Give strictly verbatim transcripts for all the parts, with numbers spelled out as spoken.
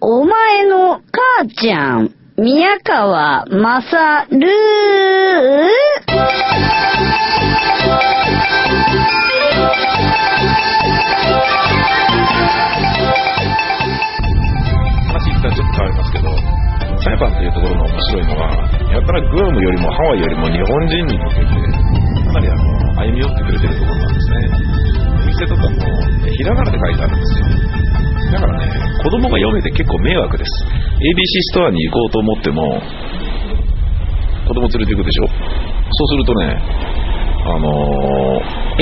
お前の母ちゃん、宮川まさる。話一旦ちょっと変わりますけど、サイパンというところの面白いのは、やたらグアムよりもハワイよりも日本人に向けてかなりあの歩み寄ってくれてるところなんですね。お店とかもひらがなで書いてあるんですよ。だからね、子供が読めて結構迷惑です。 エービーシー ストアに行こうと思っても子供連れて行くでしょ。そうするとね、あのー、エ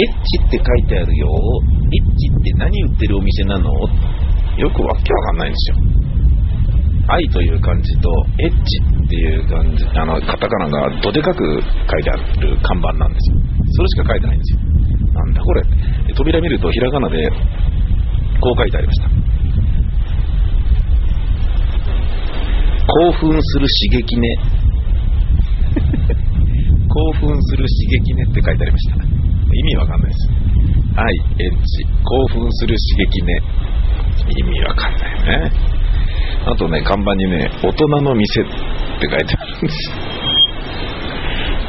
ッチって書いてあるよ、エッチって何売ってるお店なの、よくわけわかんないんですよ。愛という漢字とエッチっていう漢字、あのカタカナがどでかく書いてある看板なんですよ。それしか書いてないんですよ。なんだこれ。扉見るとひらがなでこう書いてありました。興奮する刺激ね興奮する刺激ねって書いてありました。意味わかんないです。愛、エッチ、興奮する刺激ね、意味わかんないよね。あとね、看板にね、大人の店って書いてあるんです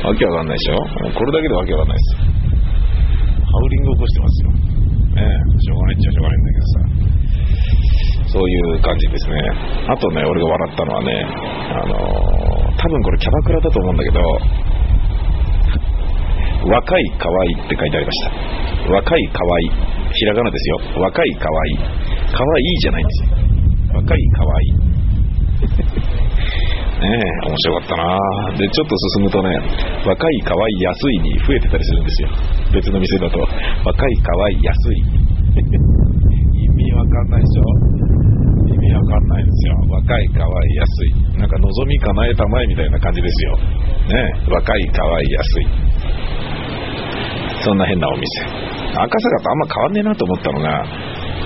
よ。わけわかんないでしょ。これだけでわけわかんないです。ハウリング起こしてますよね。しょうがないっちゃしょうがないんだけどさ、そういう感じですね。あとね、俺が笑ったのはね、あのー、多分これキャバクラだと思うんだけど、若い可愛いって書いてありました。若い可愛い、ひらがなですよ。若い可愛い、可愛いじゃないんですよ。若い可愛いねえ、面白かったな。でちょっと進むとね、若い可愛い安いに増えてたりするんですよ。別の店だと若い可愛い安い意味わかんないでしょ。意味わかんないんですよ。若い可愛い安い、なんか望み叶えたまえみたいな感じですよ、ね、若い可愛い安い、そんな変なお店。赤坂とあんま変わんねえなと思ったのが、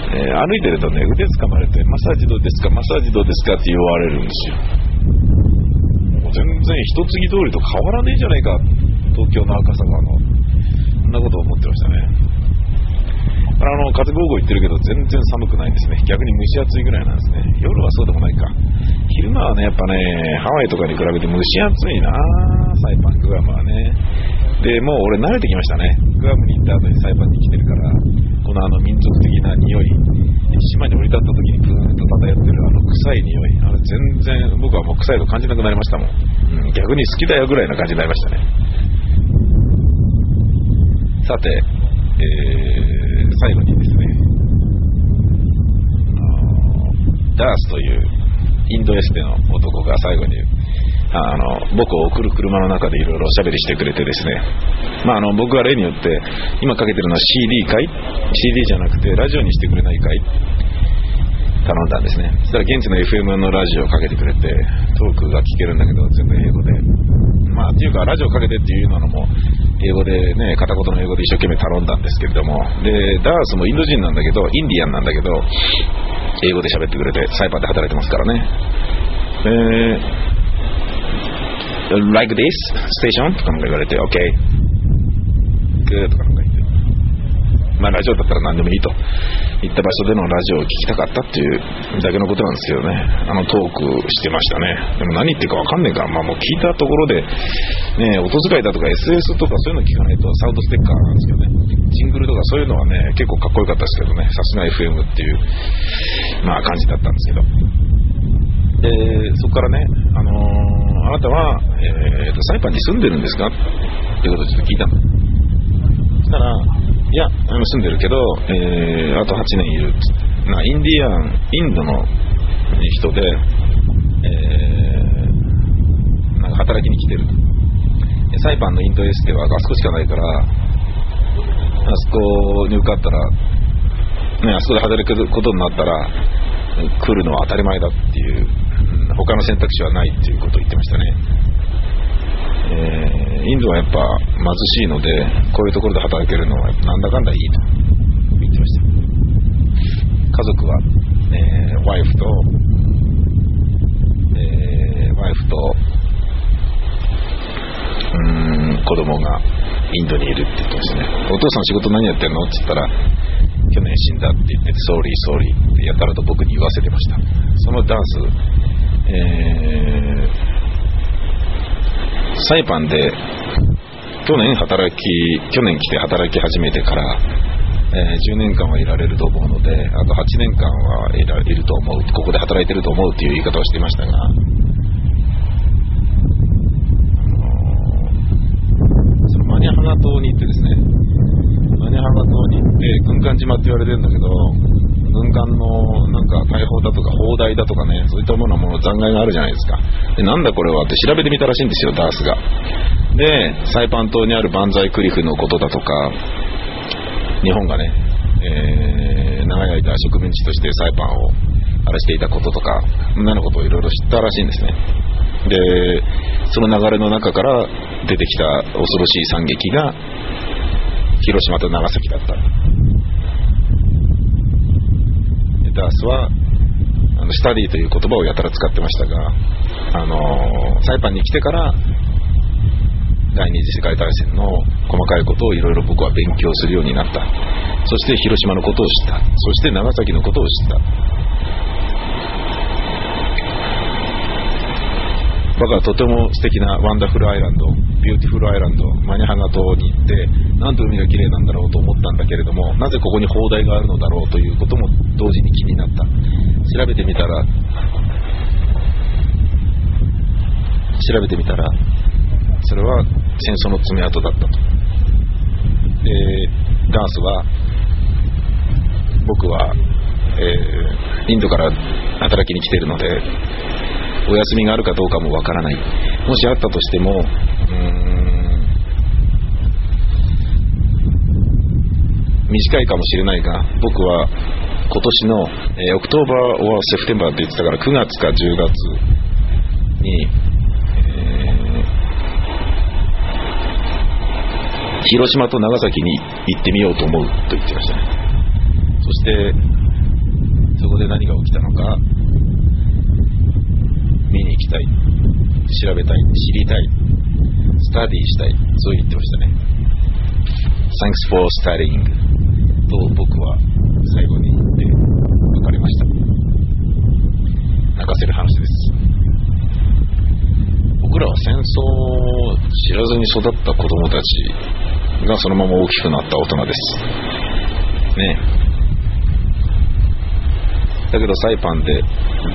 えー、歩いてるとね、腕つかまれてマッサージどうですか、マッサージどうですかって言われるんですよ。全然一継ぎ通りと変わらねえじゃないか、東京の赤坂の。そんなことを思ってましたね。あの風ゴーゴー言ってるけど全然寒くないですね。逆に蒸し暑いぐらいなんですね。夜はそうでもないか。昼間はね、やっぱね、ハワイとかに比べて蒸し暑いな、サイパン、グアムはね。でもう俺慣れてきましたね。グアムに行った後にサイパンに来てるから、このあの民族的な匂い、島に降り立った時にプーンと漂ってるあの臭い匂い、あれ全然僕はもう臭いと感じなくなりましたもん、うん、逆に好きだよぐらいな感じになりましたね。さて、えー、最後にですね、あダースというインドエステの男が最後にあの僕を送る車の中でいろいろおしゃべりしてくれてですね、まあ、あの僕は例によって今かけてるのは シーディー かい、 シーディー じゃなくてラジオにしてくれないかい頼んだんですね。そしたら現地の エフエム のラジオをかけてくれて、トークが聞けるんだけど全部英語で、まあっていうかラジオかけてっていうのも英語でね、片言の英語で一生懸命頼んだんですけれども、でダースもインド人なんだけど、インディアンなんだけど英語で喋ってくれて、サイパンで働いてますからね。えーLike this station とかなんか言われて、 OK good とかなんか言って、まあラジオだったら何でもいいと言った場所でのラジオを聞きたかったっていうだけのことなんですけどね。あのトークしてましたね。でも何言ってるか分かんねえから、まあもう聞いたところでね、音遣いだとか エスエス とかそういうの聞かないと、サウンドステッカーなんですけどね、ジングルとかそういうのはね結構かっこよかったですけどね、さすが エフエム っていうまあ感じだったんですけど、でそこからね、あのーあなたは、えー、とサイパンに住んでるんですかっていうことをちょっと聞いたの。そしたら、いや住んでるけど、えー、あとはちねんいるっつって、なインディアン、インドの人で、えー、なんか働きに来てると。サイパンのインドエステはあそこしかないから、あそこに受かったら、ね、あそこで働くことになったら来るのは当たり前だっていう、他の選択肢はないっていうことを言ってましたね。えー、インドはやっぱ貧しいので、こういうところで働けるのはなんだかんだいいと言ってました。家族は、えー、ワイフと、えー、ワイフとうーん子供がインドにいるって言ってましたね。お父さん仕事何やってんのって言ったら、今日けない死んだって言ってソーリーソーリーってやたらと僕に言わせてました。そのダンス、えー、サイパンで去年働き去年来て働き始めてから、えー、じゅうねんかんはいられると思うので、あとはちねんかんはいられると思う、ここで働いてると思うっていう言い方をしていましたが、そのマニハナ島に行ってですね、マニハナ島に行って軍艦島って言われてるんだけど、軍艦のなんか大砲だとか砲台だとかね、そういったものも残骸があるじゃないですか。でなんだこれはって調べてみたらしいんですよ、ダースが。でサイパン島にあるバンザイクリフのことだとか、日本がね、えー、長い間植民地としてサイパンをあれしていたこととか、そんなのことをいろいろ知ったらしいんですね。でその流れの中から出てきた恐ろしい惨劇が広島と長崎だった。ダースはあのスタディという言葉をやたら使ってましたが、あのサイパンに来てから第二次世界大戦の細かいことをいろいろ僕は勉強するようになった。そして広島のことを知った。そして長崎のことを知った。僕はとても素敵なワンダフルアイランド、ビューティフルアイランド、マニハナ島に行ってなんと海が綺麗なんだろうと思ったんだけれども、なぜここに砲台があるのだろうということも同時に気になった。調べてみたら調べてみたらそれは戦争の爪痕だったと。でダースは僕は、えー、インドから働きに来ているのでお休みがあるかどうかもわからない。もしあったとしてもうーん短いかもしれないが、僕は今年の、えー、オクトーバーオアセプテンバーって言ってたからくがつかじゅうがつに、えー広島と長崎に行ってみようと思うと言ってましたね。そしてそこで何が起きたのか見に行きたい、調べたい、知りたい、スタディしたい、そう言ってましたね。 Thanks for studying と僕は最後に言って別れました。泣かせる話です。僕らは戦争を知らずに育った子供たちがそのまま大きくなった大人ですね。だけどサイパンで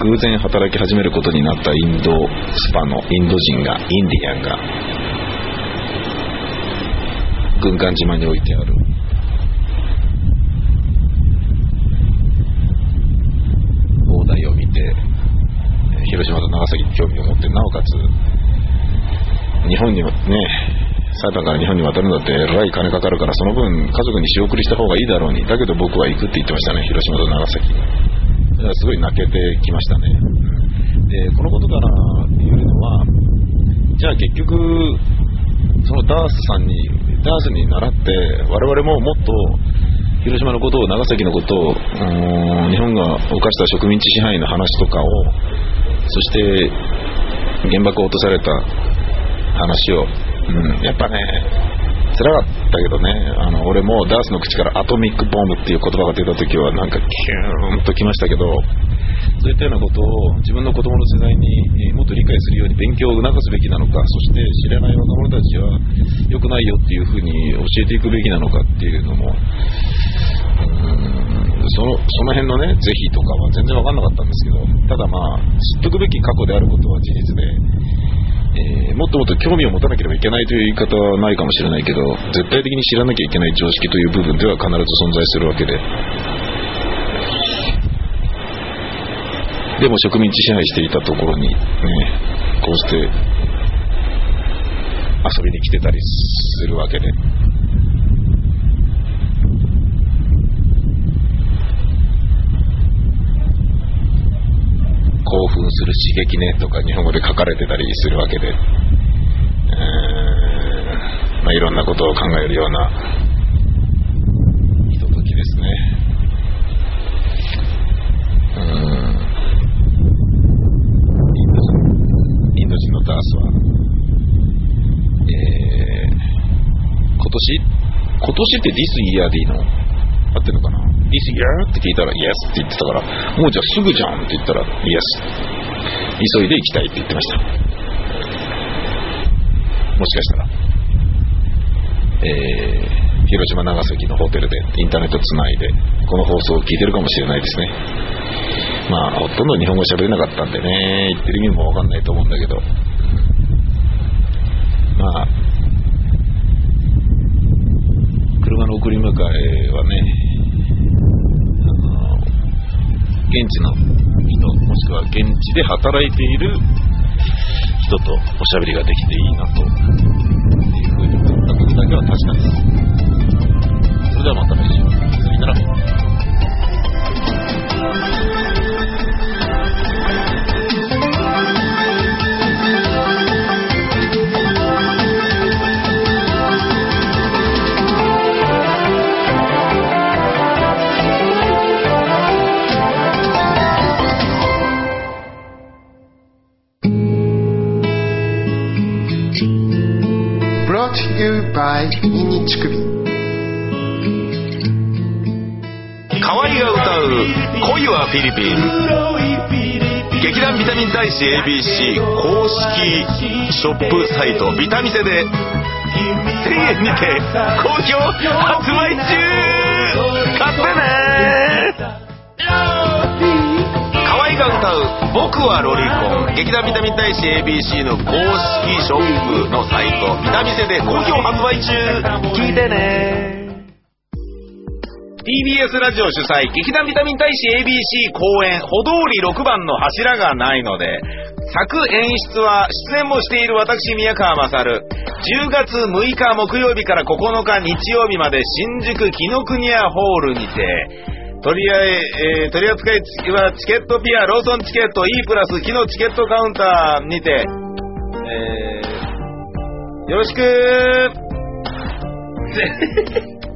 偶然働き始めることになったインドスパのインド人が、インディアンが軍艦島に置いてある砲台を見て広島と長崎に興味を持って、なおかつ日本にね、サイパンから日本に渡るんだってえらい金かかるから、その分家族に仕送りした方がいいだろうに、だけど僕は行くって言ってましたね、広島と長崎。すごい泣けてきましたね。でこのことから言えるのは、じゃあ結局そのダースさんにダースに習って我々ももっと広島のことを、長崎のことを、うーん日本が犯した植民地支配の話とかを、そして原爆を落とされた話を、うん、やっぱね辛かったけどね、あの俺もダースの口からアトミックボムっていう言葉が出た時はなんかキューンときましたけど、そういったようなことを自分の子供の世代にもっと理解するように勉強を促すべきなのか、そして知らない若者たちは良くないよっていうふうに教えていくべきなのかっていうのも、うーん その、その辺のね是非とかは全然分かんなかったんですけど、ただまあ知っとくべき過去であることは事実で、えー、もっともっと興味を持たなければいけないという言い方はないかもしれないけど、絶対的に知らなきゃいけない常識という部分では必ず存在するわけで、でも植民地支配していたところに、ね、こうして遊びに来てたりするわけで、興奮する刺激ねとか日本語で書かれてたりするわけで、えーまあ、いろんなことを考えるようなひとときですね。うーんインド人、インド人のダースは、えー、今年今年って This year でいいの合ってるのかな、This year? って聞いたら Yes って言ってたから、もうじゃあすぐじゃんって言ったら Yes、 急いで行きたいって言ってました。もしかしたら、えー、広島長崎のホテルでインターネットつないでこの放送を聞いてるかもしれないですね。まあほとんど日本語喋れなかったんでね、言ってる意味も分かんないと思うんだけど、まあ車の送り迎えはね、あの現地の人もしくは現地で働いている人とおしゃべりができていいなというふうに思ったことだけは確かです。それではまた来週、さよなら。by ミニチクビ。河合が歌う恋はフィリピン。劇団ビタミン大使 エービーシー 公式ショップサイトビタミセでせんえんにて好評発売中。買ってね。河合が歌う僕はロリコン、劇団ビタミン大使 エービーシー の公式ショップのサイトビタミセで好評発売中。聞いてね。 ティービーエス ラジオ主催、劇団ビタミン大使 エービーシー 公演、歩通りろくばんの柱がないので。作演出は出演もしている私宮川勝。じゅうがつむいか木曜日からここのか日曜日まで新宿紀ノ国屋ホールにて、取りあええー、取り扱いはチケットピア、ローソンチケット、E プラス、木のチケットカウンターにて、えー、よろしくー